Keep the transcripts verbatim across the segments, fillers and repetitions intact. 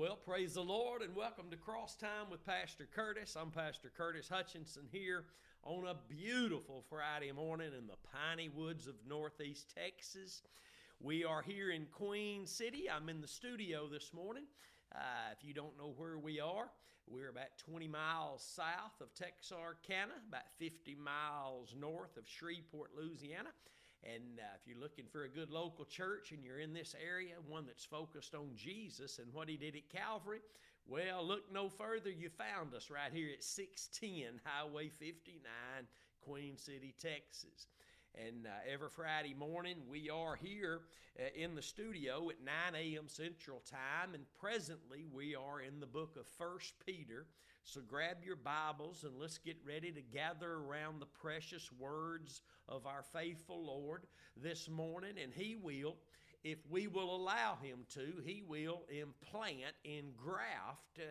Well, praise the Lord and welcome to Cross Time with Pastor Curtis. I'm Pastor Curtis Hutchinson here on a beautiful Friday morning in the Piney Woods of Northeast Texas. We are here in Queen City. I'm in the studio this morning. Uh, if you don't know where we are, we're about twenty miles south of Texarkana, about fifty miles north of Shreveport, Louisiana. And uh, if you're looking for a good local church and you're in this area, one that's focused on Jesus and what he did at Calvary, well, look no further. You found us right here at six ten Highway fifty-nine, Queen City, Texas. And uh, every Friday morning, we are here uh, in the studio at nine a.m. Central Time, and presently we are in the book of First Peter. So grab your Bibles and let's get ready to gather around the precious words of our faithful Lord this morning. And He will, if we will allow Him to, He will implant, engraft uh,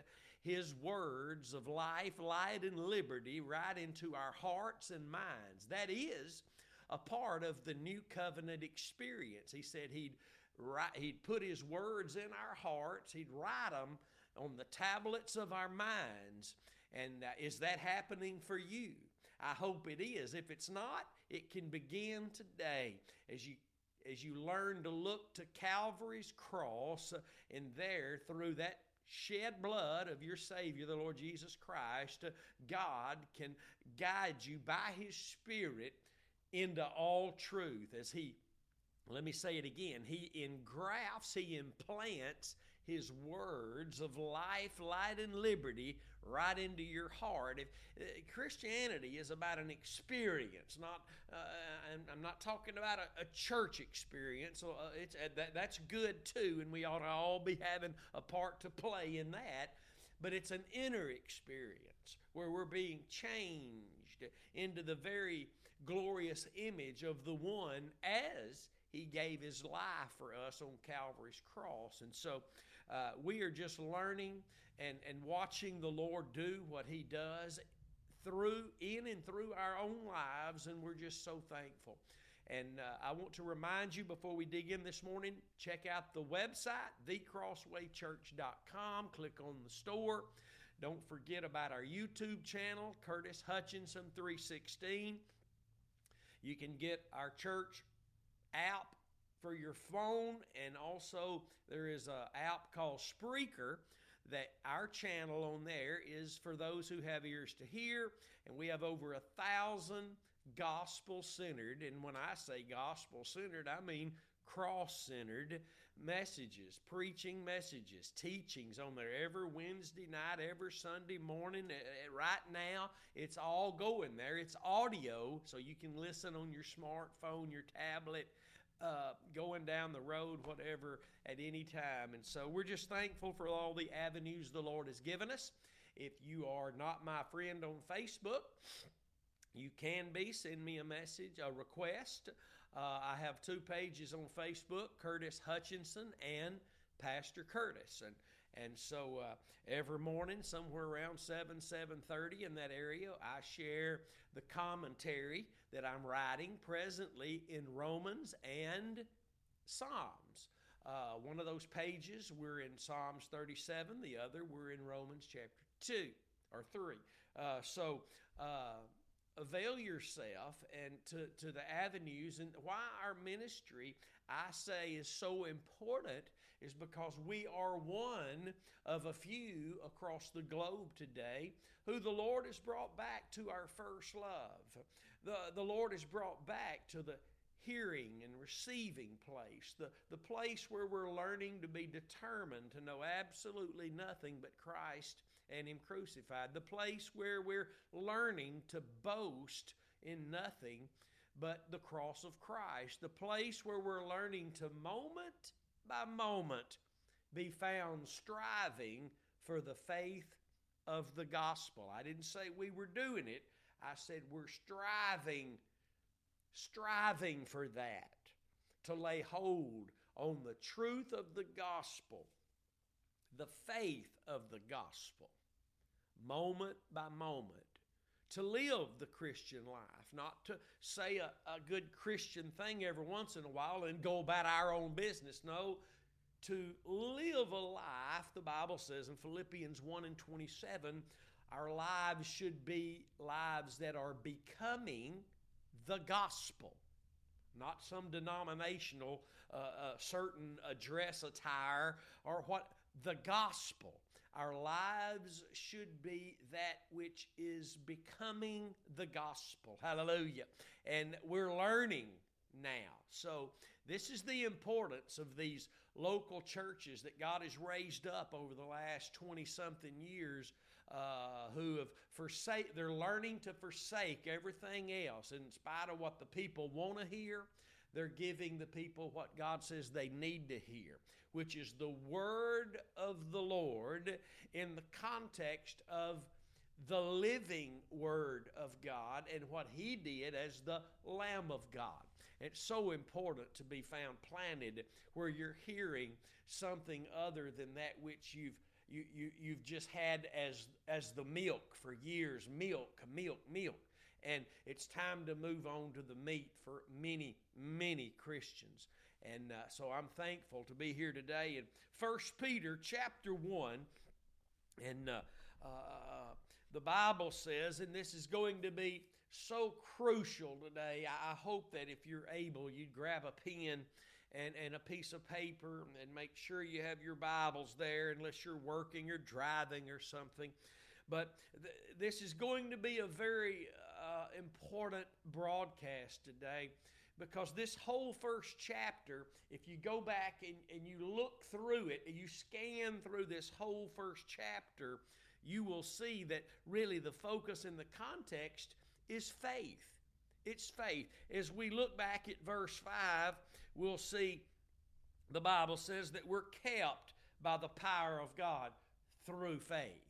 His words of life, light, and liberty right into our hearts and minds. That is a part of the new covenant experience. He said he'd, write, he'd put his words in our hearts. He'd write them on the tablets of our minds. And uh, is that happening for you? I hope it is. If it's not, it can begin today as you as you learn to look to Calvary's cross uh, and there through that shed blood of your Savior, the Lord Jesus Christ, uh, God can guide you by His Spirit into all truth as he, let me say it again, he engrafts, he implants his words of life, light, and liberty right into your heart. If uh, Christianity is about an experience, not uh, I'm, I'm not talking about a, a church experience. So, uh, it's uh, that, that's good too, and we ought to all be having a part to play in that. But it's an inner experience where we're being changed into the very glorious image of the one as he gave his life for us on Calvary's cross. And so uh, we are just learning and, and watching the Lord do what he does through in and through our own lives, and we're just so thankful. And uh, I want to remind you before we dig in this morning, check out the website, the crossway church dot com. Click on the store. Don't forget about our YouTube channel, Curtis Hutchinson three sixteen. You can get our church app for your phone, and also there is an app called Spreaker that our channel on there is for those who have ears to hear, and we have over a thousand gospel-centered, and when I say gospel-centered, I mean cross-centered messages, preaching messages, teachings on there every Wednesday night, every Sunday morning. Right now, it's all going there. It's audio, so you can listen on your smartphone, your tablet, Uh, going down the road, whatever, at any time. And so we're just thankful for all the avenues the Lord has given us. If you are not my friend on Facebook, you can be. Send me a message, a request. Uh, I have two pages on Facebook, Curtis Hutchinson and Pastor Curtis. And and so uh, every morning, somewhere around seven, seven thirty in that area, I share the commentary that I'm writing presently in Romans and Psalms. Uh, one of those pages, we're in Psalms thirty-seven. The other, we're in Romans chapter two or three. Uh, so uh, avail yourself and to, to the avenues. And why our ministry, I say, is so important is because we are one of a few across the globe today who the Lord has brought back to our first love. The, the Lord has brought back to the hearing and receiving place, the, the place where we're learning to be determined to know absolutely nothing but Christ and Him crucified, the place where we're learning to boast in nothing but the cross of Christ, the place where we're learning to moment by moment be found striving for the faith of the gospel. I didn't say we were doing it. I said we're striving Striving for that, to lay hold on the truth of the gospel, the faith of the gospel, moment by moment, to live the Christian life, not to say a, a good Christian thing every once in a while and go about our own business. No, to live a life, the Bible says in Philippians one and twenty-seven, our lives should be lives that are becoming the gospel, not some denominational uh, uh, certain uh, dress attire or what. The gospel. Our lives should be that which is becoming the gospel. Hallelujah. And we're learning now. So this is the importance of these local churches that God has raised up over the last twenty-something years uh, who have forsake, they're learning to forsake everything else. In spite of what the people want to hear, they're giving the people what God says they need to hear, which is the word of the Lord in the context of the living Word of God and what He did as the Lamb of God. It's so important to be found planted where you're hearing something other than that which you've you, you you've just had as as the milk for years, milk, milk, milk. And it's time to move on to the meat for many, many Christians. And uh, so I'm thankful to be here today in First Peter chapter one. And uh, uh, the Bible says, and this is going to be so crucial today, I hope that if you're able, you'd grab a pen and, and a piece of paper and make sure you have your Bibles there, unless you're working or driving or something. But th- this is going to be a very uh, important broadcast today, because this whole first chapter, if you go back and, and you look through it, and you scan through this whole first chapter, you will see that really the focus in the context is faith. It's faith. As we look back at verse five, we'll see the Bible says that we're kept by the power of God through faith.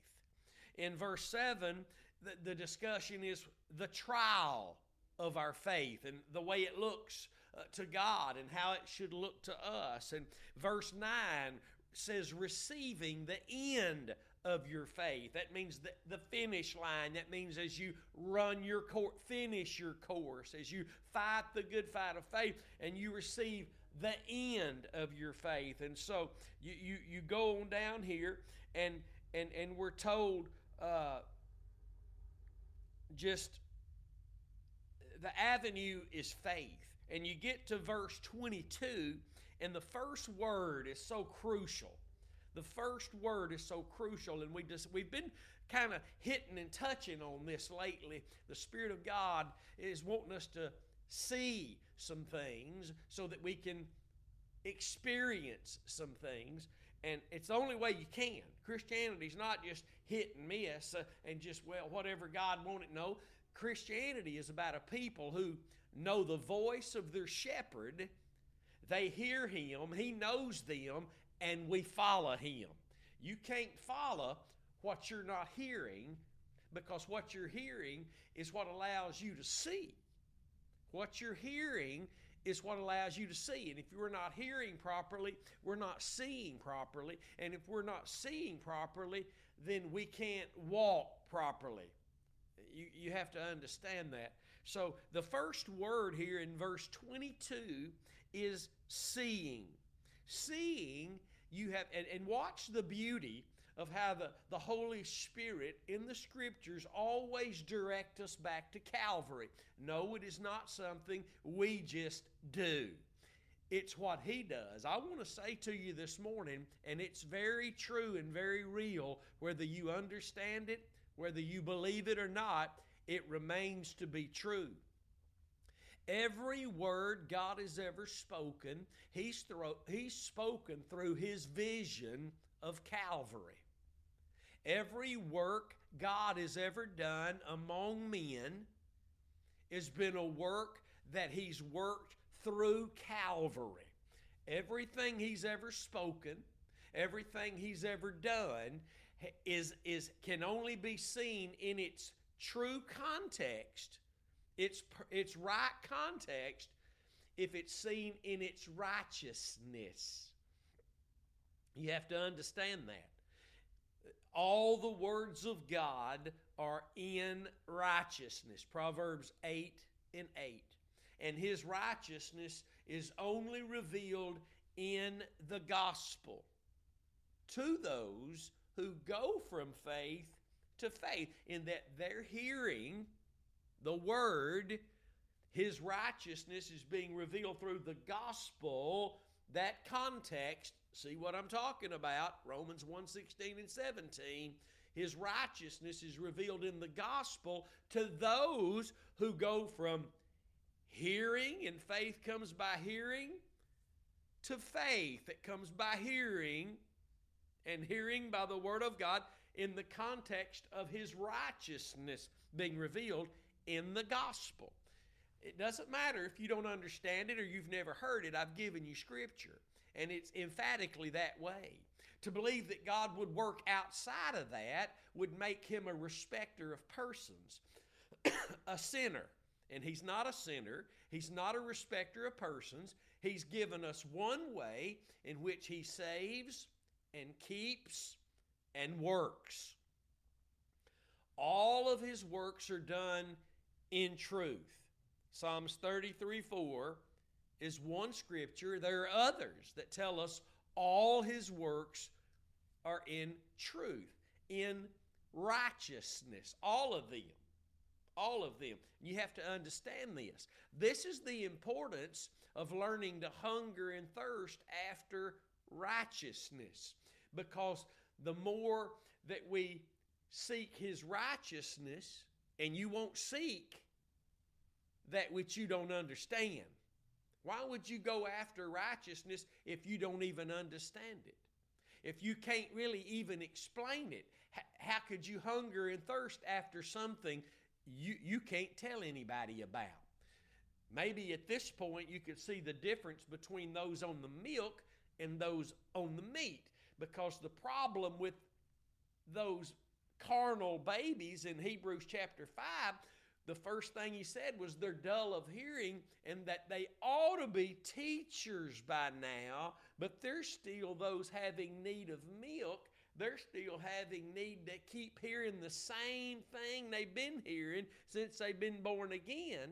In verse seven, the, the discussion is the trial of our faith and the way it looks uh, to God and how it should look to us. And verse nine says receiving the end of your faith. That means the, the finish line. That means as you run your course, finish your course, as you fight the good fight of faith and you receive the end of your faith. And so you, you, you go on down here and and, and we're told Uh, just the avenue is faith. And you get to verse twenty-two, and the first word is so crucial. The first word is so crucial, and we just, we've been kind of hitting and touching on this lately. The Spirit of God is wanting us to see some things so that we can experience some things. And it's the only way you can. Christianity's not just hit and miss uh, and just, well, whatever God wanted. No, Christianity is about a people who know the voice of their shepherd. They hear him. He knows them, and we follow him. You can't follow what you're not hearing, because what you're hearing is what allows you to see. What you're hearing is what allows you to see. And if we're not hearing properly, we're not seeing properly. And if we're not seeing properly, then we can't walk properly. You, you have to understand that. So the first word here in verse twenty-two is seeing. Seeing, you have, and, and watch the beauty of how the, the Holy Spirit in the Scriptures always direct us back to Calvary. No, it is not something we just do. It's what He does. I want to say to you this morning, and it's very true and very real, whether you understand it, whether you believe it or not, it remains to be true. Every word God has ever spoken, He's, thro- he's spoken through His vision of Calvary. Every work God has ever done among men has been a work that He's worked through Calvary. Everything He's ever spoken, everything He's ever done is, is can only be seen in its true context, its, its right context, if it's seen in its righteousness. You have to understand that. All the words of God are in righteousness. Proverbs eight and eight. And His righteousness is only revealed in the gospel to those who go from faith to faith, in that they're hearing the word. His righteousness is being revealed through the gospel. That context, see what I'm talking about, Romans one sixteen and seventeen. His righteousness is revealed in the gospel to those who go from hearing, and faith comes by hearing, to faith that comes by hearing, and hearing by the word of God in the context of his righteousness being revealed in the gospel. It doesn't matter if you don't understand it or you've never heard it. I've given you Scripture, and it's emphatically that way. To believe that God would work outside of that would make him a respecter of persons, a sinner. And he's not a sinner. He's not a respecter of persons. He's given us one way in which he saves and keeps and works. All of his works are done in truth. Psalms thirty-three four is one scripture. There are others that tell us all his works are in truth, in righteousness. All of them. All of them. You have to understand this. This is the importance of learning to hunger and thirst after righteousness, because the more that we seek his righteousness, and you won't seek that which you don't understand. Why would you go after righteousness if you don't even understand it? If you can't really even explain it, how could you hunger and thirst after something you, you can't tell anybody about? Maybe at this point you could see the difference between those on the milk and those on the meat, because the problem with those carnal babies in Hebrews chapter five, the first thing he said was they're dull of hearing, and that they ought to be teachers by now, but they're still those having need of milk. They're still having need to keep hearing the same thing they've been hearing since they've been born again.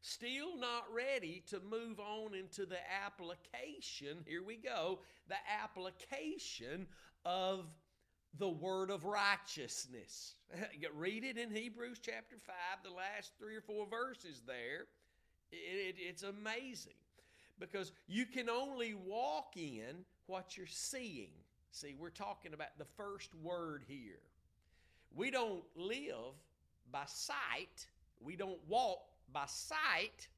Still not ready to move on into the application. Here we go. The application of the word of righteousness. Read it in Hebrews chapter five, the last three or four verses there. It, it, it's amazing, because you can only walk in what you're seeing. See, we're talking about the first word here. We don't live by sight. We don't walk by sight,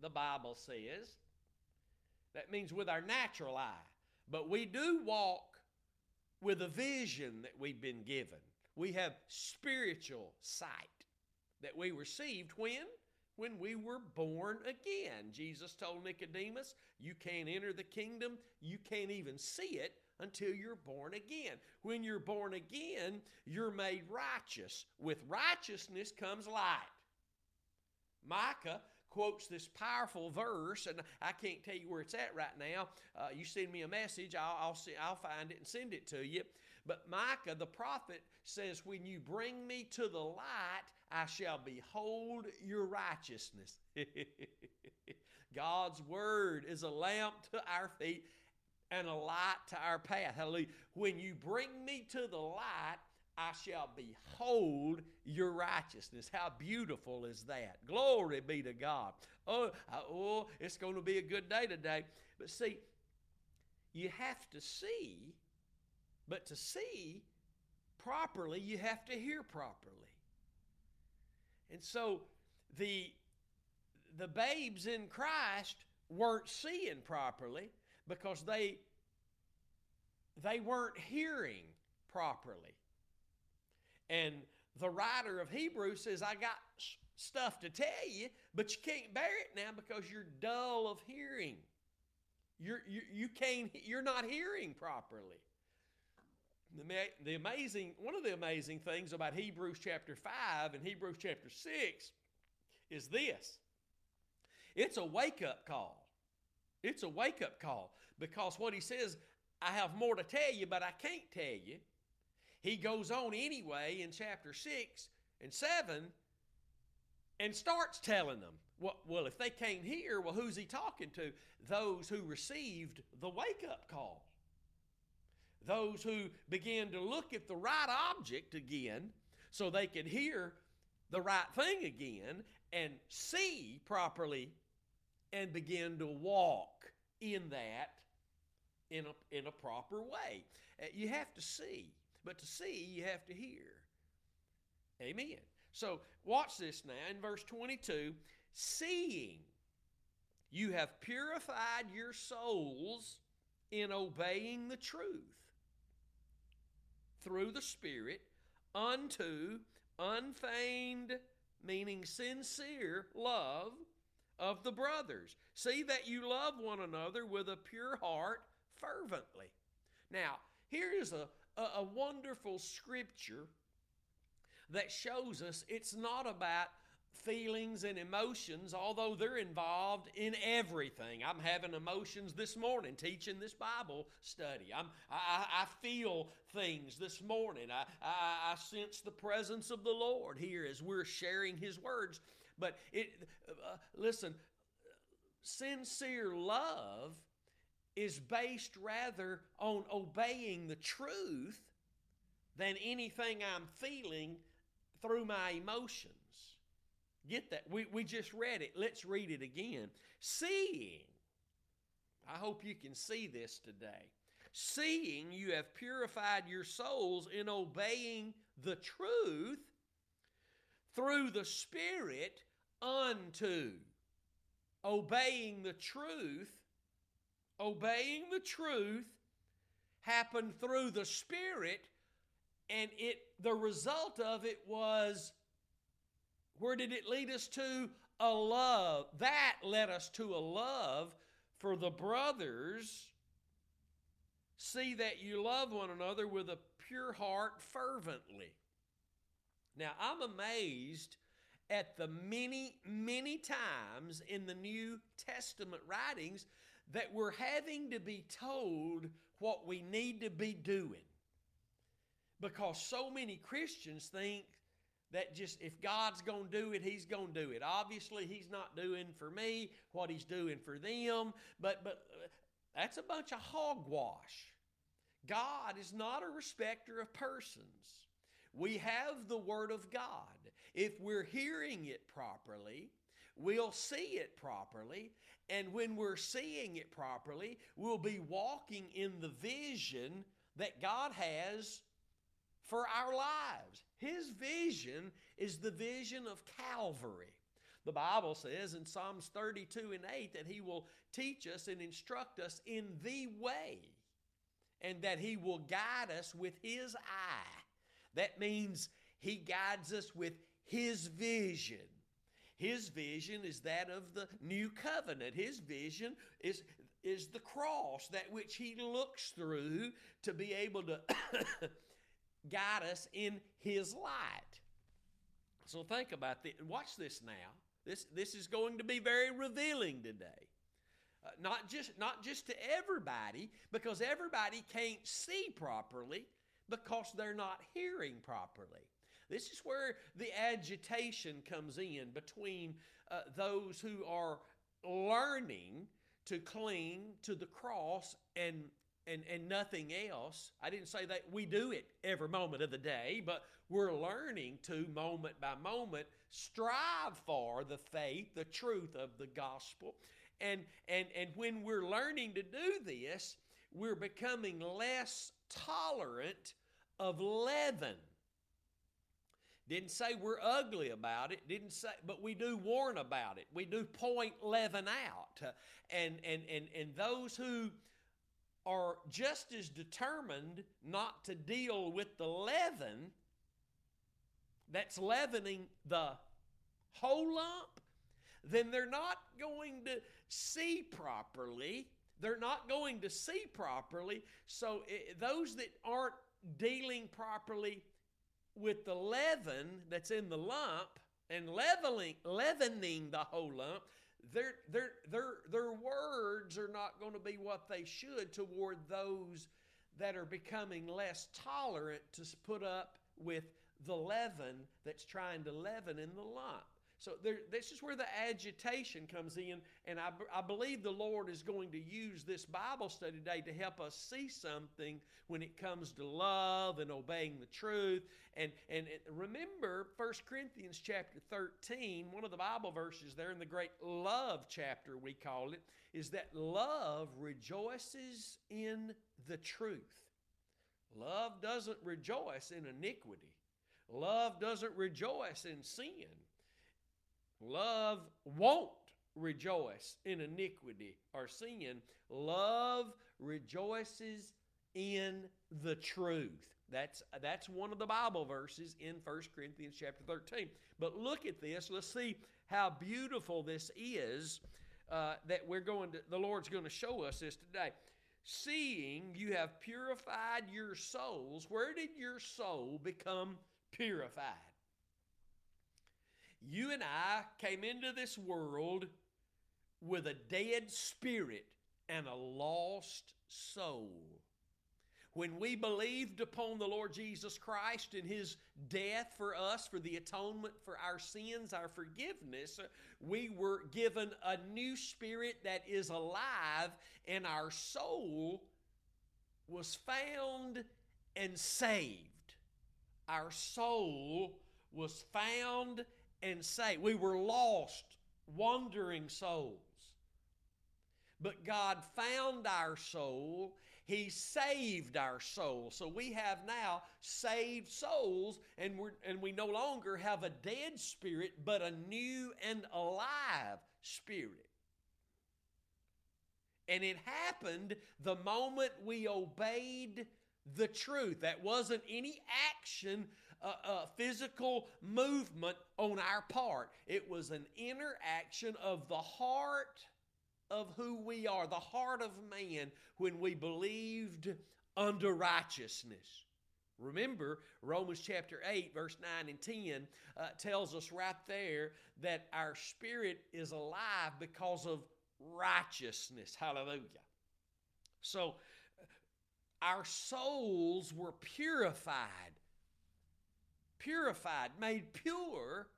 the Bible says. That means with our natural eye. But we do walk with a vision that we've been given. We have spiritual sight that we received when? When we were born again. Jesus told Nicodemus, you can't enter the kingdom, you can't even see it until you're born again. When you're born again, you're made righteous. With righteousness comes light. Micah quotes this powerful verse, and I can't tell you where it's at right now. Uh, you send me a message, I'll, I'll, see, I'll find it and send it to you. But Micah, the prophet, says, when you bring me to the light, I shall behold your righteousness. God's word is a lamp to our feet and a light to our path. Hallelujah. When you bring me to the light, I shall behold your righteousness. How beautiful is that? Glory be to God. Oh, oh, it's going to be a good day today. But see, you have to see, but to see properly, you have to hear properly. And so the, the babes in Christ weren't seeing properly because they, they weren't hearing properly. And the writer of Hebrews says, I got stuff to tell you, but you can't bear it now because you're dull of hearing. You're, you, you can't, you're not hearing properly. The, the amazing, one of the amazing things about Hebrews chapter five and Hebrews chapter six is this. It's a wake-up call. It's a wake-up call, because what he says, I have more to tell you, but I can't tell you. He goes on anyway in chapter six and seven and starts telling them Well, well, if they came here, well, who's he talking to? Those who received the wake-up call. Those who began to look at the right object again so they could hear the right thing again and see properly and begin to walk in that in a, in a proper way. You have to see, but to see, you have to hear. Amen. So watch this now in verse twenty-two. Seeing you have purified your souls in obeying the truth through the Spirit unto unfeigned, meaning sincere, love of the brothers. See that you love one another with a pure heart fervently. Now, here is a, a, a wonderful scripture that shows us it's not about feelings and emotions, although they're involved in everything. I'm having emotions this morning teaching this Bible study. I'm, I, I feel things this morning. I, I, I sense the presence of the Lord here as we're sharing His words. But it, uh, listen, sincere love is based rather on obeying the truth than anything I'm feeling through my emotions. Get that? We, we just read it. Let's read it again. Seeing, I hope you can see this today. Seeing you have purified your souls in obeying the truth through the Spirit unto. Obeying the truth, obeying the truth happened through the Spirit, and it the result of it was, where did it lead us to? A love. That led us to a love for the brothers. See that you love one another with a pure heart fervently. Now, I'm amazed at the many, many times in the New Testament writings that we're having to be told what we need to be doing. Because so many Christians think that just if God's going to do it, He's going to do it. Obviously, He's not doing for me what He's doing for them, but but uh, that's a bunch of hogwash. God is not a respecter of persons. We have the Word of God. If we're hearing it properly, we'll see it properly, and when we're seeing it properly, we'll be walking in the vision that God has for our lives. His vision is the vision of Calvary. The Bible says in Psalms thirty-two and eight that He will teach us and instruct us in the way, and that He will guide us with His eye. That means He guides us with His vision. His vision is that of the new covenant. His vision is, is the cross, that which He looks through to be able to guide us in His light. So think about this. Watch this now. This, this is going to be very revealing today. Uh, not just, not just to everybody, because everybody can't see properly because they're not hearing properly. This is where the agitation comes in between uh, those who are learning to cling to the cross and And, and nothing else. I didn't say that we do it every moment of the day, but we're learning to, moment by moment, strive for the faith, the truth of the gospel. And, and, and when we're learning to do this, we're becoming less tolerant of leaven. Didn't say we're ugly about it, didn't say, but we do warn about it. We do point leaven out. And, and, and, and those who are just as determined not to deal with the leaven that's leavening the whole lump, then they're not going to see properly. They're not going to see properly. So it, those that aren't dealing properly with the leaven that's in the lump and leavening, leavening the whole lump, Their, their, their, their words are not going to be what they should toward those that are becoming less tolerant to put up with the leaven that's trying to leaven in the lump. So there, this is where the agitation comes in, and I, I believe the Lord is going to use this Bible study today to help us see something when it comes to love and obeying the truth. And, and remember First Corinthians chapter thirteen, one of the Bible verses there in the great love chapter, we call it, is that love rejoices in the truth. Love doesn't rejoice in iniquity. Love doesn't rejoice in sin. Love won't rejoice in iniquity or sin. Love rejoices in the truth. That's, that's one of the Bible verses in First Corinthians chapter thirteen. But look at this. Let's see how beautiful this is uh, that we're going to, the Lord's going to show us this today. Seeing you have purified your souls. Where did your soul become purified? You and I came into this world with a dead spirit and a lost soul. When we believed upon the Lord Jesus Christ and His death for us, for the atonement for our sins, our forgiveness, we were given a new spirit that is alive, and our soul was found and saved. Our soul was found and saved. And say, we were lost, wandering souls. But God found our soul. He saved our soul. So we have now saved souls, and we're, and we no longer have a dead spirit, but a new and alive spirit. And it happened the moment we obeyed the truth. That wasn't any action, uh, uh, physical movement on our part. It was an interaction of the heart of who we are, the heart of man, when we believed unto righteousness. Remember, Romans chapter eight, verse nine and ten uh, tells us right there that our spirit is alive because of righteousness. Hallelujah. So, our souls were purified, purified, made pure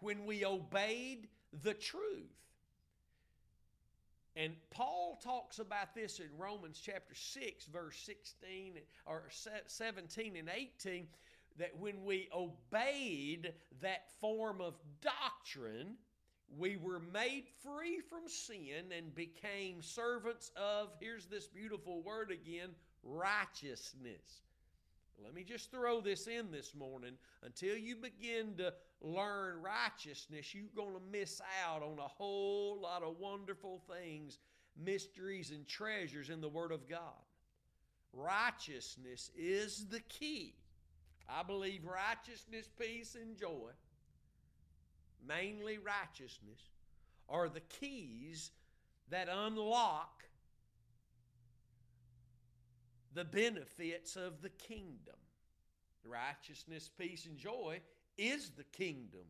when we obeyed the truth. And Paul talks about this in Romans chapter six, verse sixteen or seventeen and eighteen, that when we obeyed that form of doctrine, we were made free from sin and became servants of, here's this beautiful word again, righteousness. Let me just throw this in this morning. Until you begin to learn righteousness, you're going to miss out on a whole lot of wonderful things, mysteries, and treasures in the Word of God. Righteousness is the key. I believe righteousness, peace, and joy, mainly righteousness, are the keys that unlock the benefits of the kingdom. Righteousness, peace, and joy is the kingdom.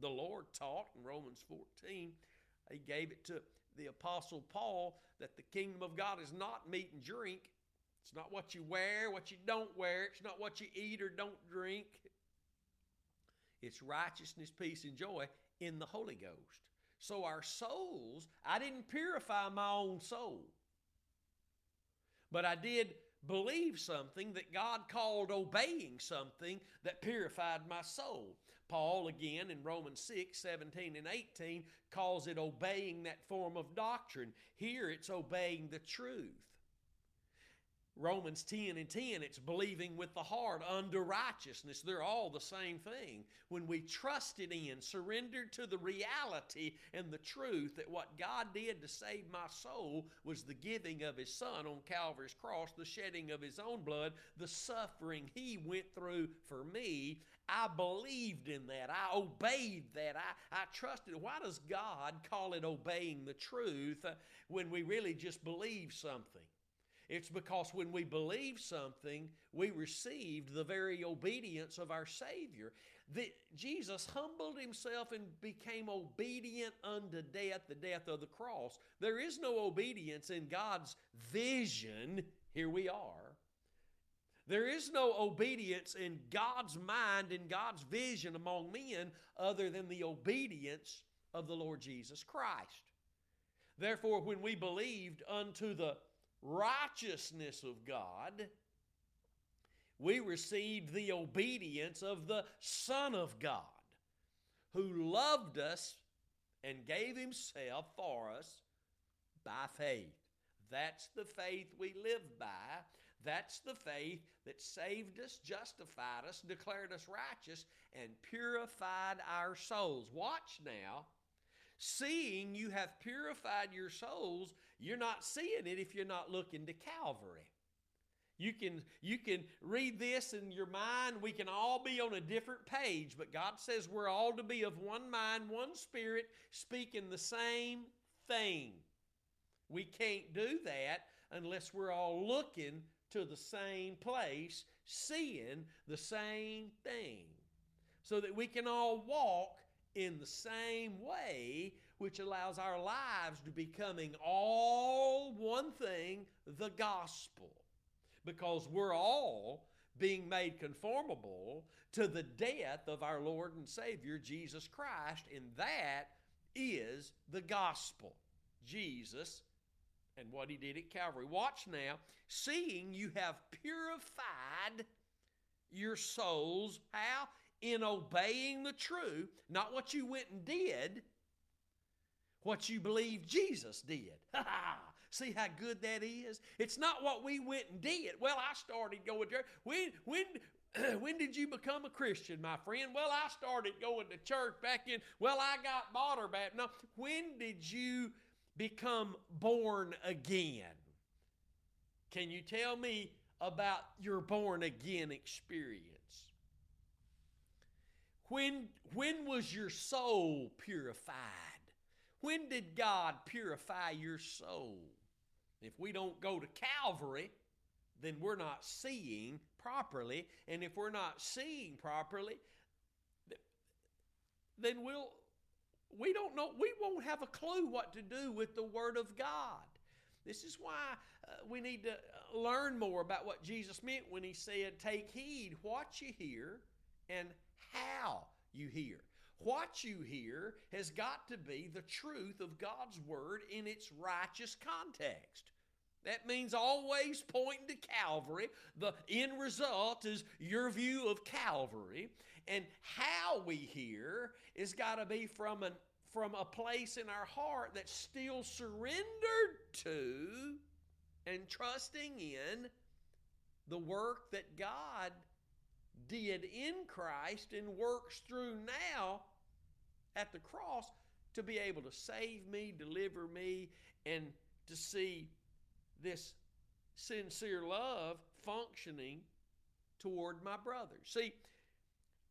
The Lord taught in Romans fourteen, He gave it to the Apostle Paul, that the kingdom of God is not meat and drink. It's not what you wear, what you don't wear. It's not what you eat or don't drink. It's righteousness, peace, and joy in the Holy Ghost. So our souls, I didn't purify my own soul, but I did believe something that God called obeying something that purified my soul. Paul, again, in Romans six, seventeen and eighteen, calls it obeying that form of doctrine. Here it's obeying the truth. Romans ten and ten, it's believing with the heart unto righteousness. They're all the same thing. When we trusted in, surrendered to the reality and the truth that what God did to save my soul was the giving of His Son on Calvary's cross, the shedding of His own blood, the suffering He went through for me, I believed in that. I obeyed that. I, I trusted. Why does God call it obeying the truth when we really just believe something? It's because when we believe something, we received the very obedience of our Savior. The, Jesus humbled Himself and became obedient unto death, the death of the cross. There is no obedience in God's vision. Here we are. There is no obedience in God's mind, in God's vision among men, other than the obedience of the Lord Jesus Christ. Therefore, when we believed unto the righteousness of God, we received the obedience of the Son of God, who loved us and gave himself for us by faith. That's the faith we live by. That's the faith that saved us, justified us, declared us righteous, and purified our souls. Watch now. Seeing you have purified your souls, you're not seeing it if you're not looking to Calvary. You can, you can read this in your mind. We can all be on a different page, but God says we're all to be of one mind, one spirit, speaking the same thing. We can't do that unless we're all looking to the same place, seeing the same thing, so that we can all walk in the same way, which allows our lives to becoming all one thing, the gospel, because we're all being made conformable to the death of our Lord and Savior, Jesus Christ, and that is the gospel, Jesus and what he did at Calvary. Watch now. Seeing you have purified your souls, how? In obeying the true, not what you went and did, what you believe Jesus did. Ha ha! See how good that is? It's not what we went and did. Well, I started going to church. When, when, when did you become a Christian, my friend? Well, I started going to church back in, well, I got bought or baptized. No, when did you become born again? Can you tell me about your born again experience? When, when was your soul purified? When did God purify your soul? If we don't go to Calvary, then we're not seeing properly. And if we're not seeing properly, then we'll We don't know, we won't have a clue what to do with the Word of God. This is why uh, we need to learn more about what Jesus meant when he said, take heed what you hear and how you hear. What you hear has got to be the truth of God's Word in its righteous context. That means always pointing to Calvary. The end result is your view of Calvary. And how we hear has got to be from, an, from a place in our heart that's still surrendered to and trusting in the work that God did in Christ and works through now at the cross to be able to save me, deliver me, and to see this sincere love functioning toward my brothers. See,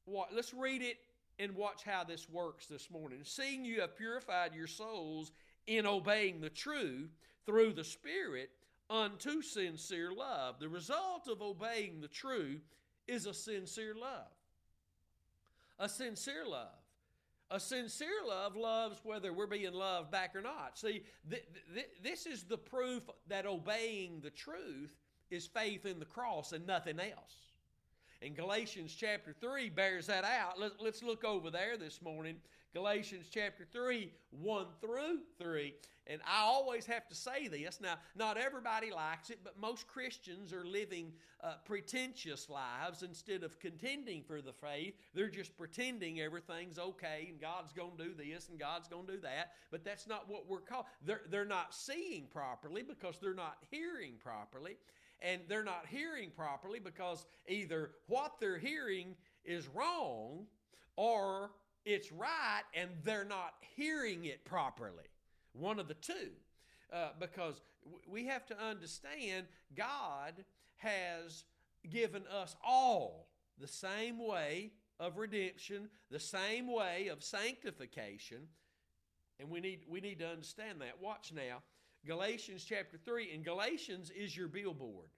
what, let's read it and watch how this works this morning. Seeing you have purified your souls in obeying the truth through the Spirit unto sincere love. The result of obeying the truth is a sincere love. A sincere love. A sincere love loves whether we're being loved back or not. See, th- th- this is the proof that obeying the truth is faith in the cross and nothing else. And Galatians chapter three bears that out. Let- let's look over there this morning. Galatians chapter three, one through three. And I always have to say this. Now, not everybody likes it, but most Christians are living uh, pretentious lives instead of contending for the faith. They're just pretending everything's okay and God's going to do this and God's going to do that. But that's not what we're called. They're, they're not seeing properly because they're not hearing properly. And they're not hearing properly because either what they're hearing is wrong or it's right and they're not hearing it properly. One of the two. Uh, because we have to understand God has given us all the same way of redemption, the same way of sanctification. And we need, we need to understand that. Watch now. Galatians chapter three. And Galatians is your billboard.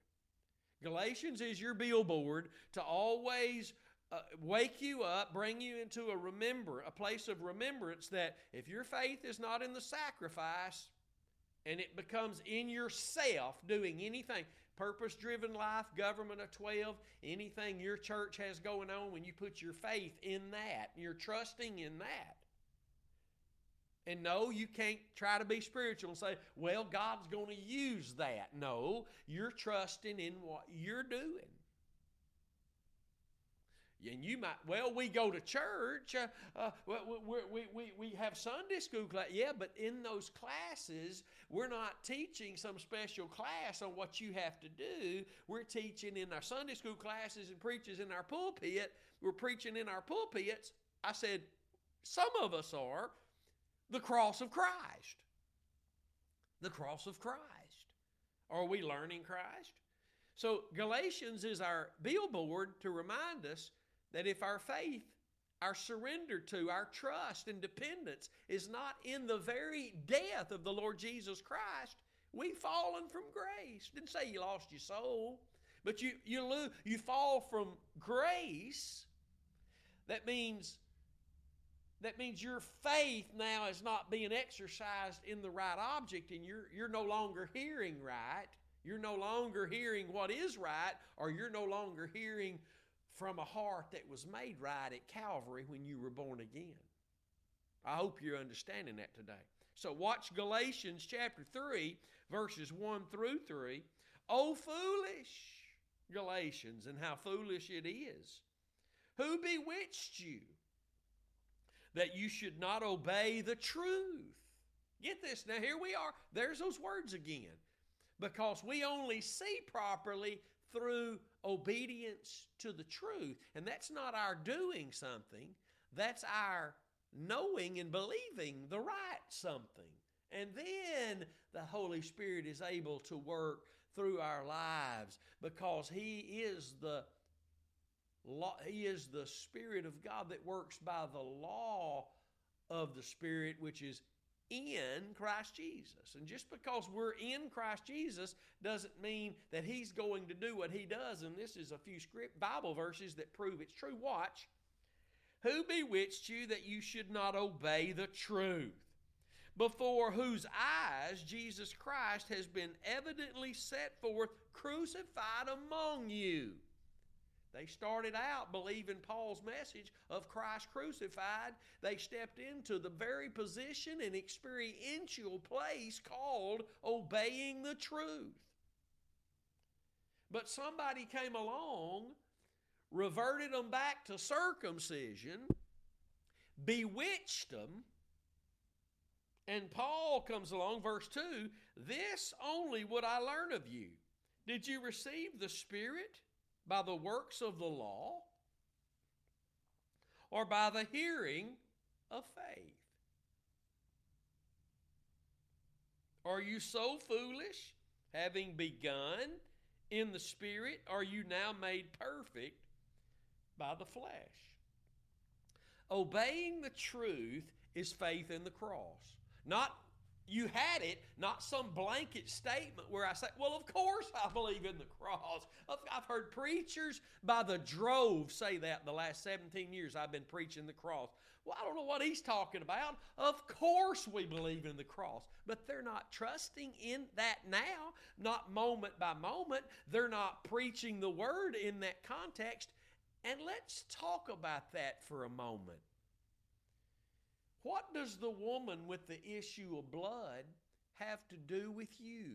Galatians is your billboard to always Uh, wake you up, bring you into a remember, a place of remembrance that if your faith is not in the sacrifice and it becomes in yourself doing anything, purpose-driven life, government of twelve, anything your church has going on, when you put your faith in that, you're trusting in that. And no, you can't try to be spiritual and say, well, God's going to use that. No, you're trusting in what you're doing. And you might, well, we go to church. Uh, uh, we, we, we, we have Sunday school class. Yeah, but in those classes, we're not teaching some special class on what you have to do. We're teaching in our Sunday school classes and preachers in our pulpit. We're preaching in our pulpits. I said, some of us are, the cross of Christ. The cross of Christ. Are we learning Christ? So Galatians is our billboard to remind us that if our faith, our surrender to, our trust and dependence is not in the very death of the Lord Jesus Christ, we've fallen from grace. Didn't say you lost your soul, but you you lose, you fall from grace. That means that means your faith now is not being exercised in the right object, and you're you're no longer hearing right. You're no longer hearing what is right, or you're no longer hearing from a heart that was made right at Calvary when you were born again. I hope you're understanding that today. So watch Galatians chapter three, verses one through three. Oh, foolish Galatians, and how foolish it is. Who bewitched you that you should not obey the truth? Get this. Now, here we are. There's those words again. Because we only see properly through obedience to the truth. And that's not our doing something. That's our knowing and believing the right something. And then the Holy Spirit is able to work through our lives because He is the, He is the Spirit of God that works by the law of the Spirit, which is in Christ Jesus. And just because we're in Christ Jesus doesn't mean that He's going to do what He does. And this is a few script Bible verses that prove it's true. Watch. Who bewitched you that you should not obey the truth, before whose eyes Jesus Christ has been evidently set forth, crucified among you? They started out believing Paul's message of Christ crucified. They stepped into the very position and experiential place called obeying the truth. But somebody came along, reverted them back to circumcision, bewitched them, and Paul comes along, verse two, this only would I learn of you. Did you receive the Spirit by the works of the law, or by the hearing of faith? Are you so foolish, having begun in the Spirit, are you now made perfect by the flesh? Obeying the truth is faith in the cross. Not you had it, not some blanket statement where I say, well, of course I believe in the cross. I've heard preachers by the drove say that the last seventeen years I've been preaching the cross. Well, I don't know what he's talking about. Of course we believe in the cross, but they're not trusting in that now, not moment by moment. They're not preaching the word in that context. And let's talk about that for a moment. What does the woman with the issue of blood have to do with you?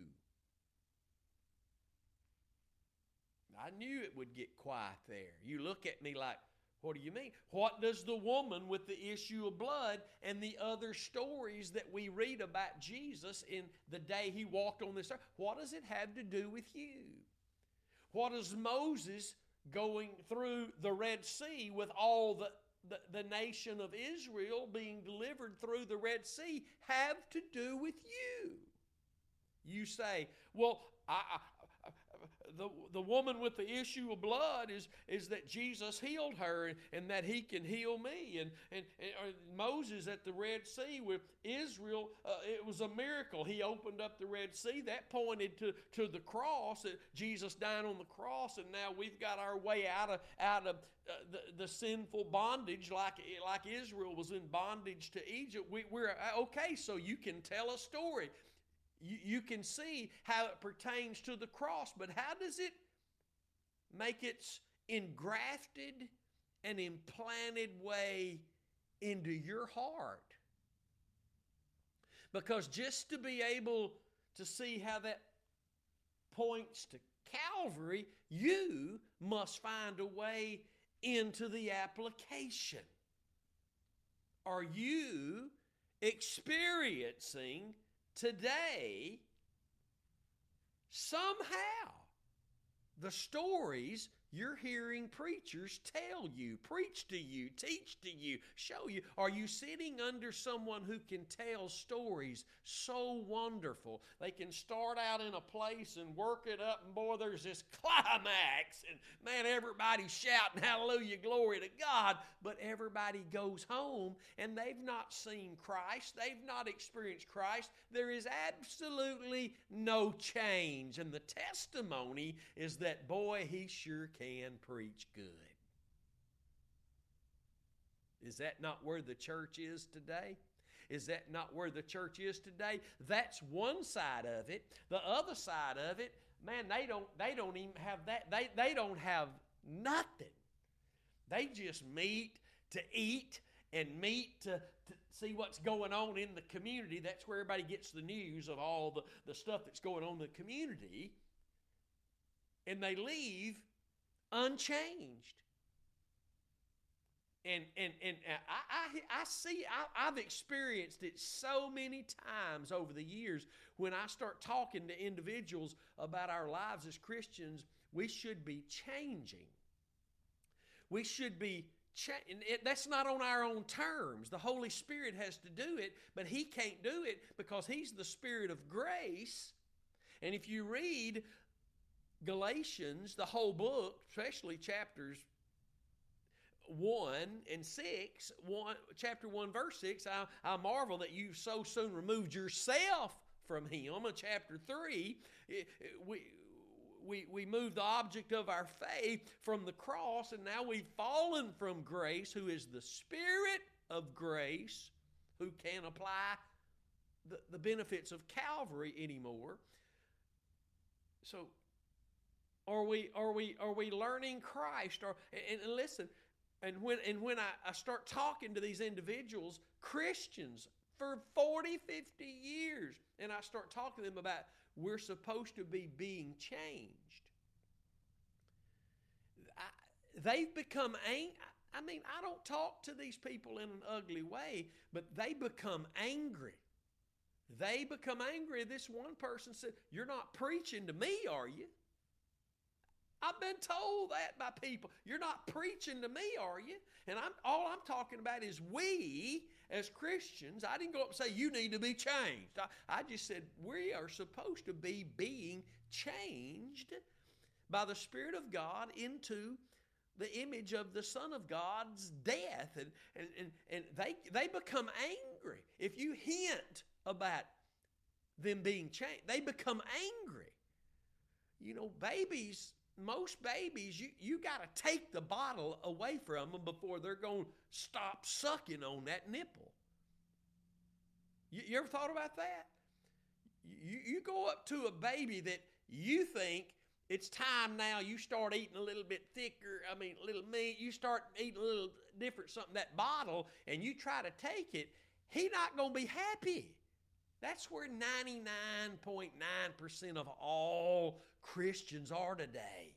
I knew it would get quiet there. You look at me like, what do you mean? What does the woman with the issue of blood and the other stories that we read about Jesus in the day He walked on this earth, what does it have to do with you? What does Moses going through the Red Sea with all the The, the nation of Israel being delivered through the Red Sea have to do with you? You say, well, I, I, I, the, the woman with the issue of blood is, is that Jesus healed her, and, and that He can heal me. And, and, and Moses at the Red Sea with Israel, uh, it was a miracle. He opened up the Red Sea. That pointed to, to the cross, that Jesus died on the cross, and now we've got our way out of out of Uh, the, the sinful bondage, like, like Israel was in bondage to Egypt. We, we're okay, so you can tell a story. You, you can see how it pertains to the cross, but how does it make its engrafted and implanted way into your heart? Because just to be able to see how that points to Calvary, you must find a way into the application. Are you experiencing today somehow the stories you're hearing preachers tell you, preach to you, teach to you, show you? Are you sitting under someone who can tell stories so wonderful? They can start out in a place and work it up, and boy, there's this climax, and man, everybody's shouting hallelujah, glory to God, but everybody goes home and they've not seen Christ, they've not experienced Christ. There is absolutely no change, and the testimony is that, boy, he sure can. Can preach good. Is that not where the church is today? Is that not where the church is today? That's one side of it. The other side of it, man, they don't they don't even have that. They they don't have nothing. They just meet to eat and meet to, to see what's going on in the community. That's where everybody gets the news of all the, the stuff that's going on in the community. And they leave unchanged. And and and I I, I see I, I've experienced it so many times over the years. When I start talking to individuals about our lives as Christians, we should be changing. We should be changing. That's not on our own terms. The Holy Spirit has to do it, but He can't do it because He's the Spirit of grace. And if you read Galatians, the whole book, especially chapters one and six, one, chapter one, verse six, I, I marvel that you so soon removed yourself from him. In chapter three, it, it, we, we, we moved the object of our faith from the cross, and now we've fallen from grace, who is the Spirit of grace, who can't apply the, the benefits of Calvary anymore. So, Are we are we are we learning Christ? Or and, and listen, and when and when I, I start talking to these individuals, Christians for forty, fifty years, and I start talking to them about we're supposed to be being changed. I, they've become angry. I mean, I don't talk to these people in an ugly way, but they become angry. They become angry. This one person said, "You're not preaching to me, are you?" I've been told that by people. You're not preaching to me, are you? And I'm all I'm talking about is we as Christians. I didn't go up and say, you need to be changed. I, I just said, we are supposed to be being changed by the Spirit of God into the image of the Son of God's death. And, and, and, and they, they become angry. If you hint about them being changed, they become angry. You know, babies... Most babies, you, you got to take the bottle away from them before they're going to stop sucking on that nipple. You, you ever thought about that? You, you go up to a baby that you think it's time now, you start eating a little bit thicker, I mean, a little meat, you start eating a little different something, that bottle, and you try to take it, he not going to be happy. That's where ninety-nine point nine percent of all Christians are today.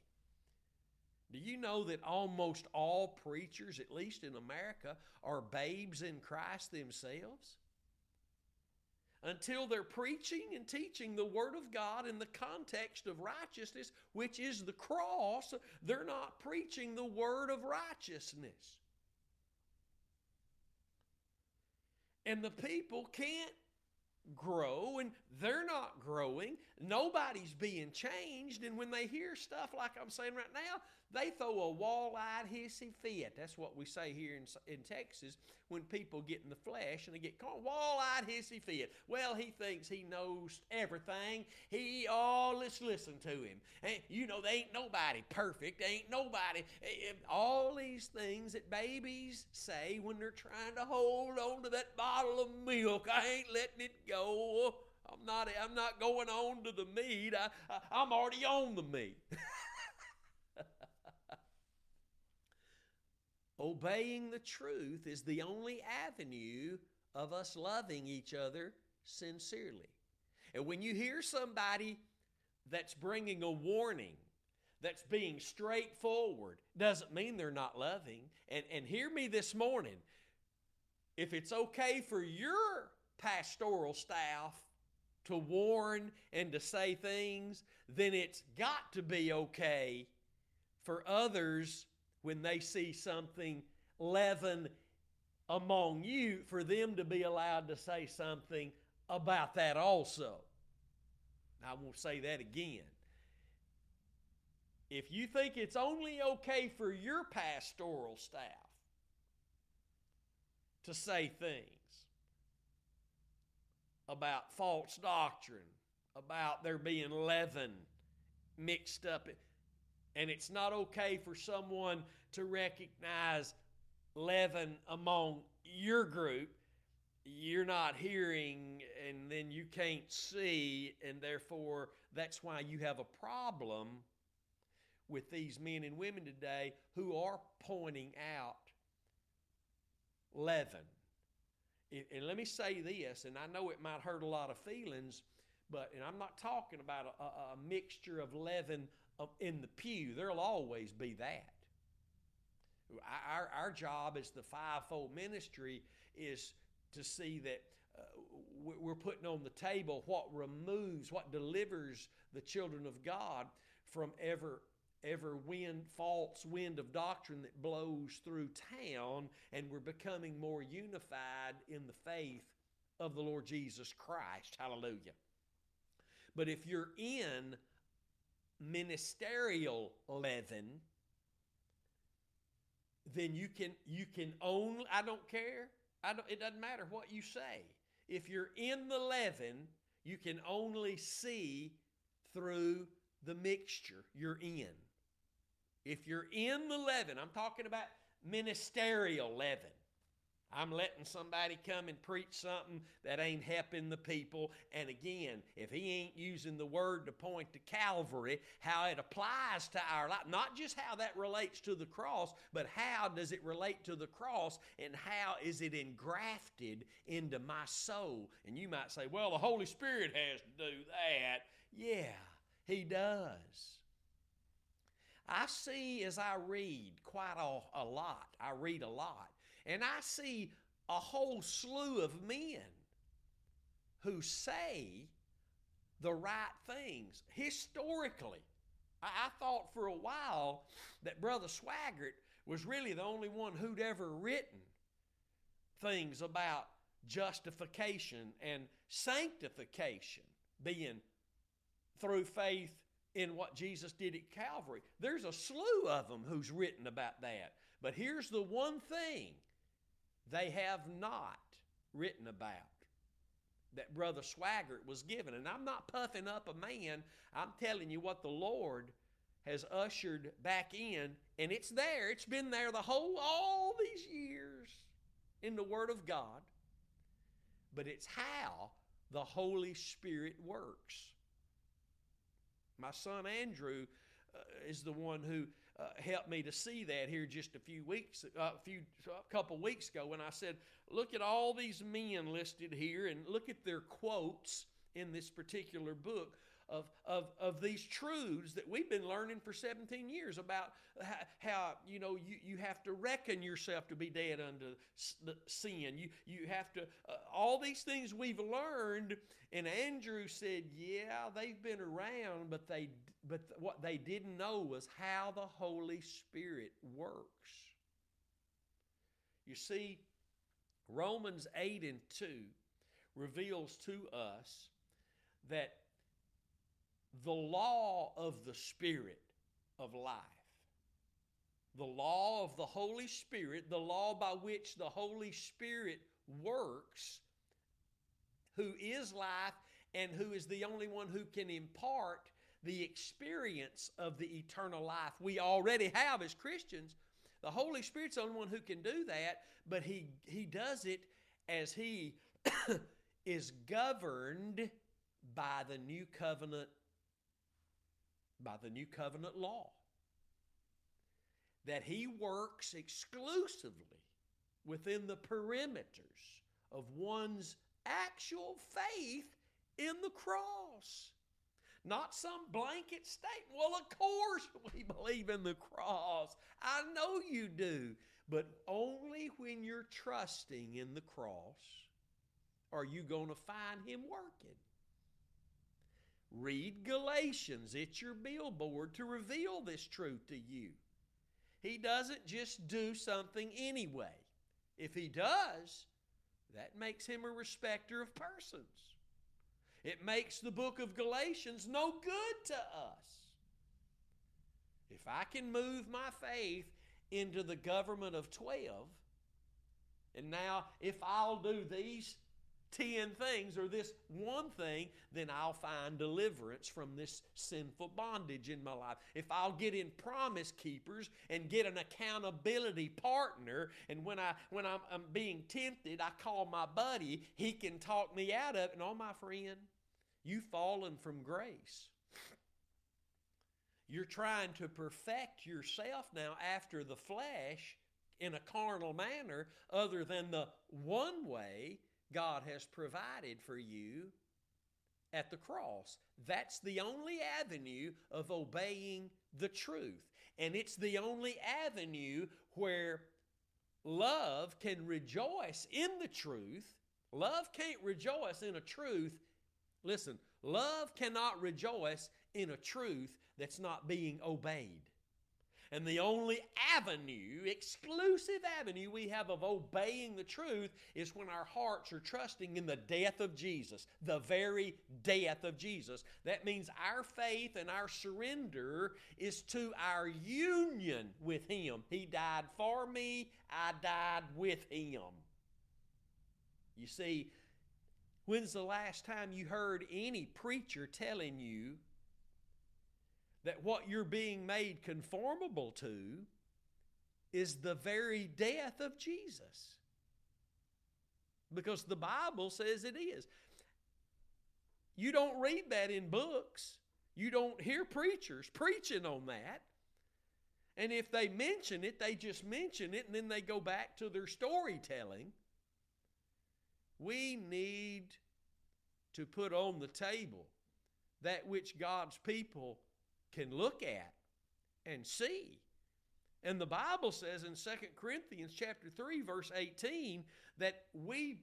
Do you know that almost all preachers, at least in America, are babes in Christ themselves? Until they're preaching and teaching the Word of God in the context of righteousness, which is the cross, they're not preaching the Word of righteousness. And the people can't grow, and they're not growing. Nobody's being changed, and when they hear stuff like I'm saying right now, they throw a wall-eyed hissy fit. That's what we say here in, in Texas when people get in the flesh and they get caught. Wall-eyed hissy fit. Well, he thinks he knows everything. He, oh, let's listen to him. And you know, they ain't nobody perfect. They ain't nobody. All these things that babies say when they're trying to hold on to that bottle of milk. I ain't letting it go. I'm not, I'm not going on to the meat. I, I, I'm already on the meat. Obeying the truth is the only avenue of us loving each other sincerely. And when you hear somebody that's bringing a warning, that's being straightforward, doesn't mean they're not loving. And, and hear me this morning. If it's okay for your pastoral staff to warn and to say things, then it's got to be okay for others when they see something leaven among you, for them to be allowed to say something about that also. I won't say that again. If you think it's only okay for your pastoral staff to say things about false doctrine, about there being leaven mixed up, and it's not okay for someone to recognize leaven among your group, you're not hearing, and then you can't see, and therefore that's why you have a problem with these men and women today who are pointing out leaven. And let me say this, and I know it might hurt a lot of feelings, but and I'm not talking about a, a mixture of leaven in the pew. There'll always be that. Our, our job as the fivefold ministry is to see that uh, we're putting on the table what removes, what delivers the children of God from ever Every wind, false wind of doctrine that blows through town, and we're becoming more unified in the faith of the Lord Jesus Christ. Hallelujah. But if you're in ministerial leaven, then you can you can only, I don't care. I don't, it doesn't matter what you say. If you're in the leaven, you can only see through the mixture you're in. If you're in the leaven, I'm talking about ministerial leaven. I'm letting somebody come and preach something that ain't helping the people. And again, if he ain't using the word to point to Calvary, how it applies to our life, not just how that relates to the cross, but how does it relate to the cross, and how is it engrafted into my soul? And you might say, well, the Holy Spirit has to do that. Yeah, he does. I see as I read quite a, a lot. I read a lot. And I see a whole slew of men who say the right things. Historically, I, I thought for a while that Brother Swaggart was really the only one who'd ever written things about justification and sanctification being through faith in what Jesus did at Calvary. There's a slew of them who's written about that. But here's the one thing they have not written about that Brother Swaggart was given. And I'm not puffing up a man. I'm telling you what the Lord has ushered back in. And it's there. It's been there the whole, all these years in the Word of God. But it's how the Holy Spirit works. My son Andrew uh, is the one who uh, helped me to see that here just a few weeks, uh, a few, a couple weeks ago, when I said, "Look at all these men listed here, and look at their quotes in this particular book of of of these truths that we've been learning for seventeen years about how, how you know you you have to reckon yourself to be dead unto sin. You you have to uh, all these things we've learned." And Andrew said, yeah, they've been around, but they but what they didn't know was how the Holy Spirit works. You see, Romans eight and two reveals to us that the law of the Spirit of life, the law of the Holy Spirit, the law by which the Holy Spirit works, who is life and who is the only one who can impart the experience of the eternal life we already have as Christians. The Holy Spirit's the only one who can do that, but he, he does it as he is governed by the new covenant, by the new covenant law, that he works exclusively within the perimeters of one's actual faith in the cross. Not some blanket statement. Well, of course we believe in the cross. I know you do. But only when you're trusting in the cross are you going to find him working. Read Galatians. It's your billboard to reveal this truth to you. He doesn't just do something anyway. If he does, that makes him a respecter of persons. It makes the book of Galatians no good to us. If I can move my faith into the government of twelve, and now if I'll do these ten things or this one thing, then I'll find deliverance from this sinful bondage in my life. If I'll get in promise keepers and get an accountability partner, and when, I, when I'm, I'm being tempted, I call my buddy, he can talk me out of it. And oh, my friend, you've fallen from grace. You're trying to perfect yourself now after the flesh in a carnal manner other than the one way God has provided for you at the cross. That's the only avenue of obeying the truth. And it's the only avenue where love can rejoice in the truth. Love can't rejoice in a truth. Listen, love cannot rejoice in a truth that's not being obeyed. And the only avenue, exclusive avenue we have of obeying the truth is when our hearts are trusting in the death of Jesus, the very death of Jesus. That means our faith and our surrender is to our union with Him. He died for me, I died with Him. You see, when's the last time you heard any preacher telling you that what you're being made conformable to is the very death of Jesus? Because the Bible says it is. You don't read that in books. You don't hear preachers preaching on that. And if they mention it, they just mention it, and then they go back to their storytelling. We need to put on the table that which God's people can look at and see. And the Bible says in Second Corinthians chapter three, verse eighteen, that we,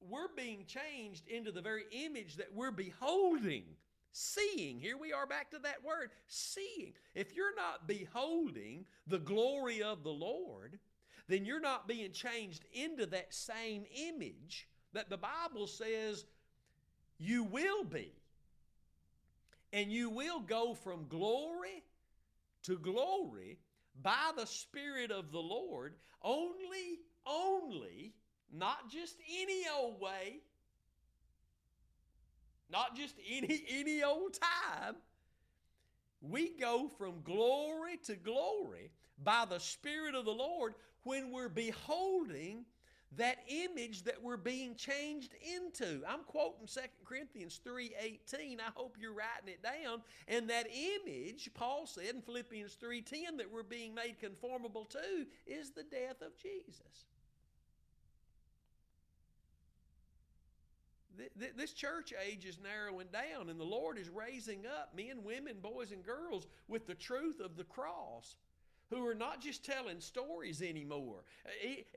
we're being changed into the very image that we're beholding, seeing. Here we are back to that word, seeing. If you're not beholding the glory of the Lord, then you're not being changed into that same image that the Bible says you will be. And you will go from glory to glory by the Spirit of the Lord. Only, only, not just any old way, not just any, any old time. We go from glory to glory by the Spirit of the Lord when we're beholding that image that we're being changed into. I'm quoting Second Corinthians three eighteen. I hope you're writing it down. And that image, Paul said in Philippians three ten, that we're being made conformable to is the death of Jesus. This church age is narrowing down, and the Lord is raising up men, women, boys, and girls with the truth of the cross, who are not just telling stories anymore.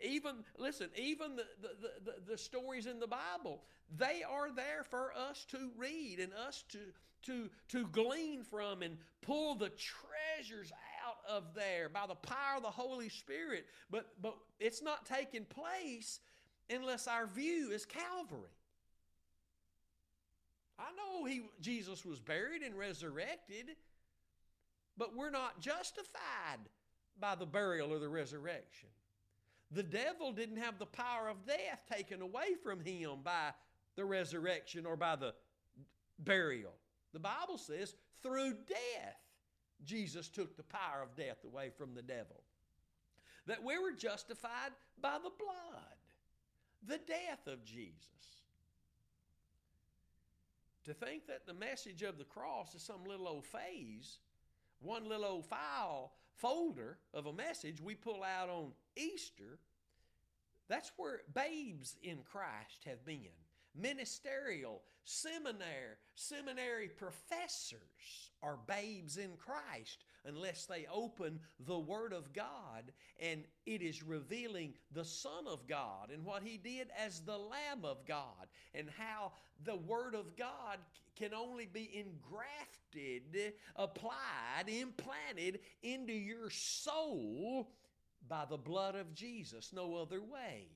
Even, listen, even the, the, the, the stories in the Bible, they are there for us to read and us to, to, to glean from and pull the treasures out of there by the power of the Holy Spirit. But, but it's not taking place unless our view is Calvary. I know he, Jesus was buried and resurrected, but we're not justified by the burial or the resurrection. The devil didn't have the power of death taken away from him by the resurrection or by the burial. The Bible says through death, Jesus took the power of death away from the devil. That we were justified by the blood, the death of Jesus. To think that the message of the cross is some little old phase, one little old file folder of a message we pull out on Easter, that's where babes in Christ have been. Ministerial, seminary, seminary professors are babes in Christ unless they open the Word of God, and it is revealing the Son of God and what He did as the Lamb of God, and how the Word of God can only be engrafted, applied, implanted into your soul by the blood of Jesus, no other way.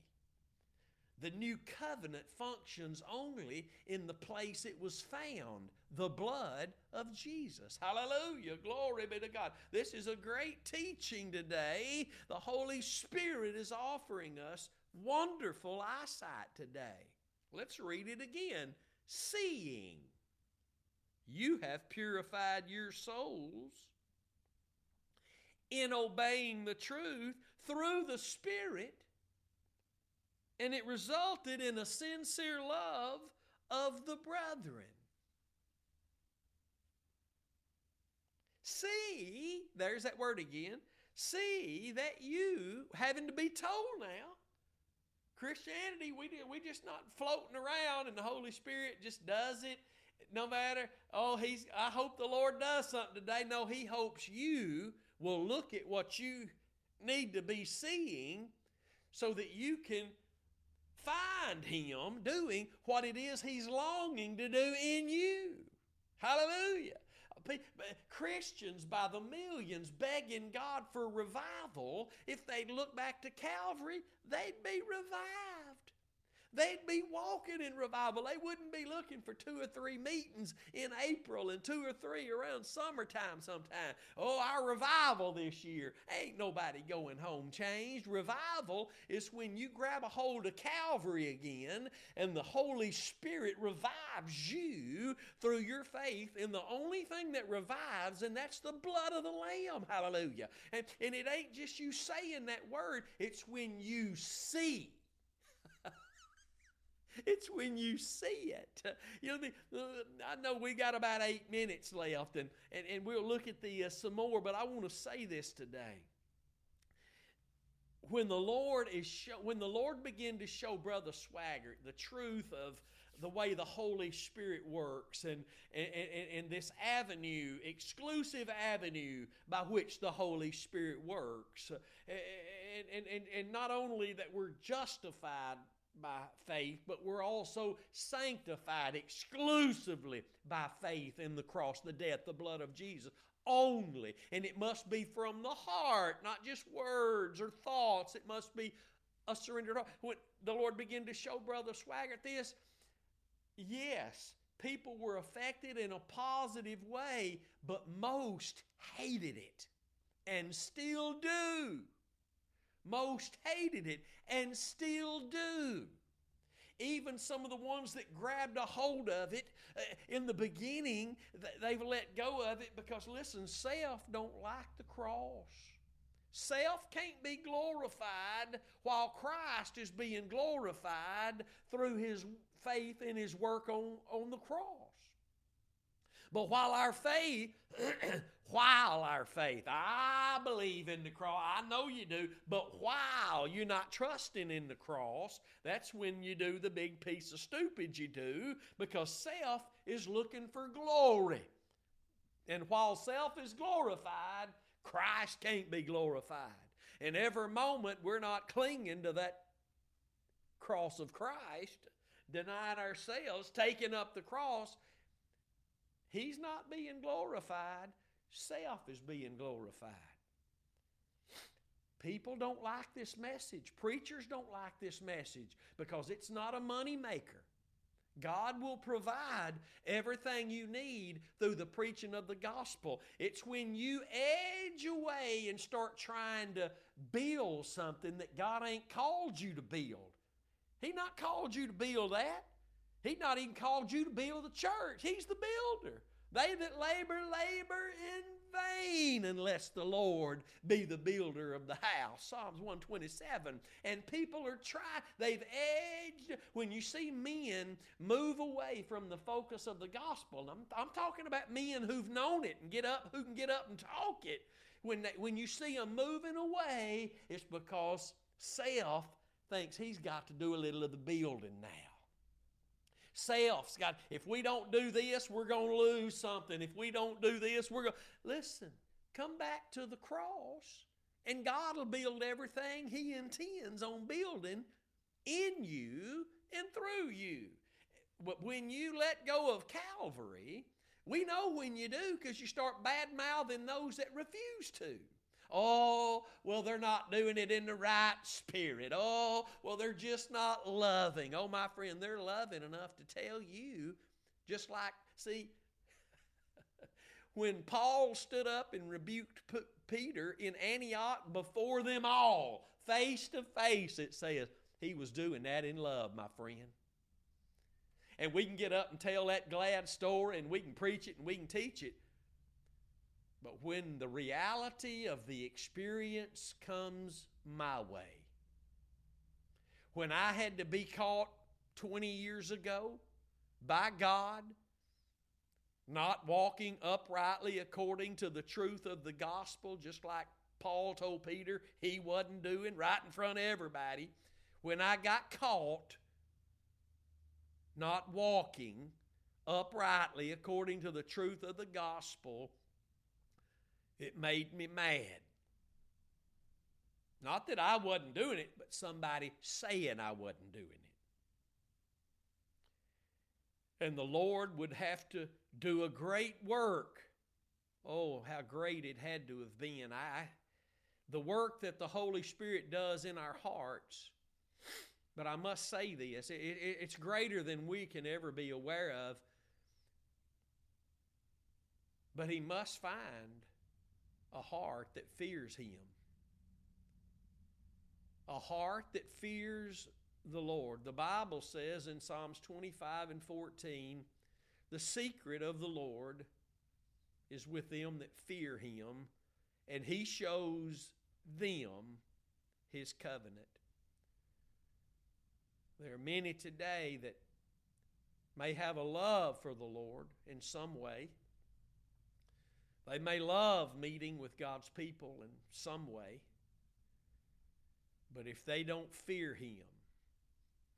The new covenant functions only in the place it was found, the blood of Jesus. Hallelujah. Glory be to God. This is a great teaching today. The Holy Spirit is offering us wonderful eyesight today. Let's read it again. Seeing you have purified your souls in obeying the truth through the Spirit, and it resulted in a sincere love of the brethren. See, there's that word again, see that you, having to be told now, Christianity, we do, we just not floating around and the Holy Spirit just does it. No matter, oh, he's, I hope the Lord does something today. No, He hopes you will look at what you need to be seeing so that you can find Him doing what it is He's longing to do in you. Hallelujah. Christians by the millions begging God for revival. If they'd look back to Calvary, they'd be revived. They'd be walking in revival. They wouldn't be looking for two or three meetings in April and two or three around summertime sometime. Oh, our revival this year. Ain't nobody going home changed. Revival is when you grab a hold of Calvary again and the Holy Spirit revives you through your faith in the only thing that revives, and that's the blood of the Lamb. Hallelujah. And, and it ain't just you saying that word. It's when you see. It's when you see it. You know, I know we got about eight minutes left, and, and, and we'll look at the uh, some more, but I want to say this today. When the Lord is show, when the Lord began to show Brother Swaggart the truth of the way the Holy Spirit works, and, and, and, and this avenue, exclusive avenue by which the Holy Spirit works, and, and, and, and not only that we're justified by faith, but we're also sanctified exclusively by faith in the cross, the death, the blood of Jesus only. And it must be from the heart, not just words or thoughts. It must be a surrendered heart. When the Lord began to show Brother Swaggart this, yes, people were affected in a positive way, but most hated it and still do. Most hated it and still do. Even some of the ones that grabbed a hold of it uh, in the beginning, they've let go of it because, listen, self don't like the cross. Self can't be glorified while Christ is being glorified through His faith and His work on, on the cross. But while our faith, while our faith, I believe in the cross, I know you do, but while you're not trusting in the cross, that's when you do the big piece of stupid you do, because self is looking for glory. And while self is glorified, Christ can't be glorified. And every moment we're not clinging to that cross of Christ, denying ourselves, taking up the cross, He's not being glorified. Self is being glorified. People don't like this message. Preachers don't like this message because it's not a money maker. God will provide everything you need through the preaching of the gospel. It's when you edge away and start trying to build something that God ain't called you to build. He not called you to build that. He's not even called you to build the church. He's the builder. They that labor, labor in vain unless the Lord be the builder of the house. Psalms one twenty-seven. And people are trying, they've edged. When you see men move away from the focus of the gospel, I'm, I'm talking about men who've known it and get up, who can get up and talk it. When, they, when you see them moving away, it's because self thinks he's got to do a little of the building now. Self's got, if we don't do this, we're going to lose something. If we don't do this, we're going to... Listen, come back to the cross and God will build everything He intends on building in you and through you. But when you let go of Calvary, we know when you do because you start bad-mouthing those that refuse to. Oh, well, they're not doing it in the right spirit. Oh, well, they're just not loving. Oh, my friend, they're loving enough to tell you, just like, see, when Paul stood up and rebuked P- Peter in Antioch before them all, face to face, it says, he was doing that in love, my friend. And we can get up and tell that glad story, and we can preach it, and we can teach it. But when the reality of the experience comes my way, when I had to be caught twenty years ago by God, not walking uprightly according to the truth of the gospel, just like Paul told Peter he wasn't doing right in front of everybody, when I got caught not walking uprightly according to the truth of the gospel, it made me mad. Not that I wasn't doing it, but somebody saying I wasn't doing it. And the Lord would have to do a great work. Oh, how great it had to have been. I, the work that the Holy Spirit does in our hearts. But I must say this, it, it, it's greater than we can ever be aware of. But He must find a heart that fears Him. A heart that fears the Lord. The Bible says in Psalms twenty-five and fourteen, the secret of the Lord is with them that fear Him, and He shows them His covenant. There are many today that may have a love for the Lord in some way. They may love meeting with God's people in some way, but if they don't fear Him,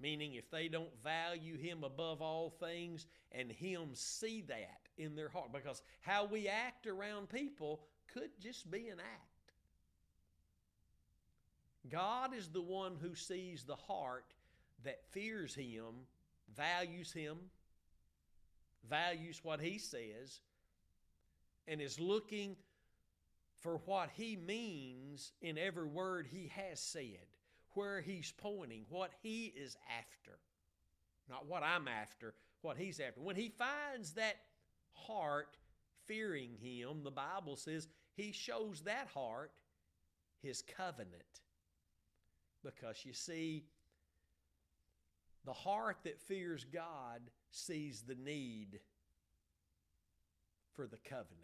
meaning if they don't value Him above all things and Him see that in their heart, because how we act around people could just be an act. God is the one who sees the heart that fears Him, values Him, values what He says, and is looking for what He means in every word He has said, where He's pointing, what He is after. Not what I'm after, what He's after. When He finds that heart fearing Him, the Bible says He shows that heart His covenant. Because you see, the heart that fears God sees the need for the covenant,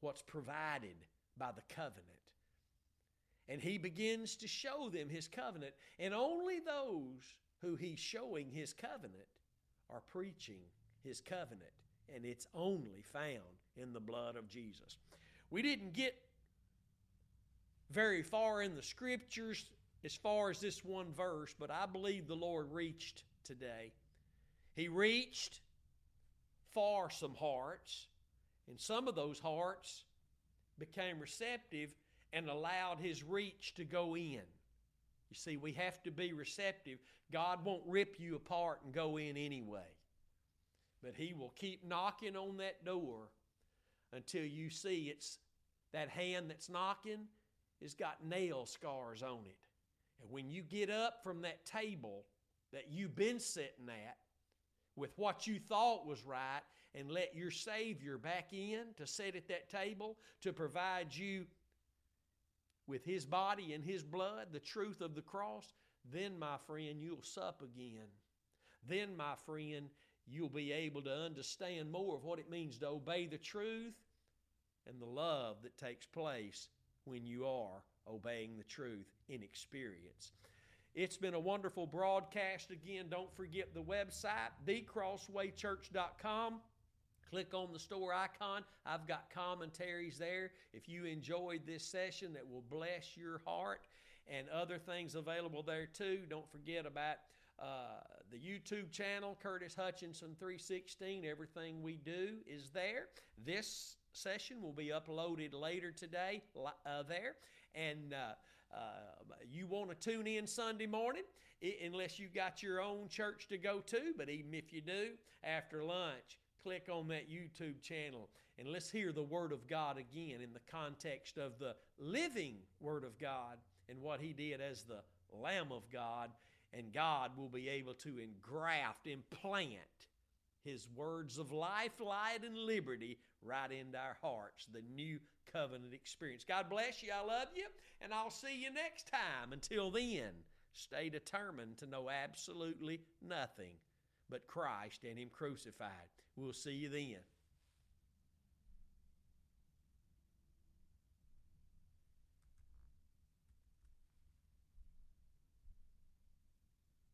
what's provided by the covenant. And He begins to show them His covenant, and only those who He's showing His covenant are preaching His covenant, and it's only found in the blood of Jesus. We didn't get very far in the Scriptures as far as this one verse, but I believe the Lord reached today. He reached for some hearts, and some of those hearts became receptive and allowed His reach to go in. You see, we have to be receptive. God won't rip you apart and go in anyway, but He will keep knocking on that door until you see it's that hand that's knocking has got nail scars on it. And when you get up from that table that you've been sitting at with what you thought was right, and let your Savior back in to sit at that table to provide you with His body and His blood, the truth of the cross, then, my friend, you'll sup again. Then, my friend, you'll be able to understand more of what it means to obey the truth and the love that takes place when you are obeying the truth in experience. It's been a wonderful broadcast. Again, don't forget the website, the crossway church dot com. Click on the store icon. I've got commentaries there. If you enjoyed this session, that will bless your heart, and other things available there too. Don't forget about uh, the YouTube channel, Curtis Hutchinson three sixteen. Everything we do is there. This session will be uploaded later today uh, there. And uh, uh, you want to tune in Sunday morning, unless you got your own church to go to. But even if you do, after lunch, click on that YouTube channel, and let's hear the Word of God again in the context of the living Word of God and what He did as the Lamb of God. And God will be able to engraft, implant His words of life, light, and liberty right into our hearts, the new covenant experience. God bless you. I love you, and I'll see you next time. Until then, stay determined to know absolutely nothing but Christ and Him crucified. We'll see you then.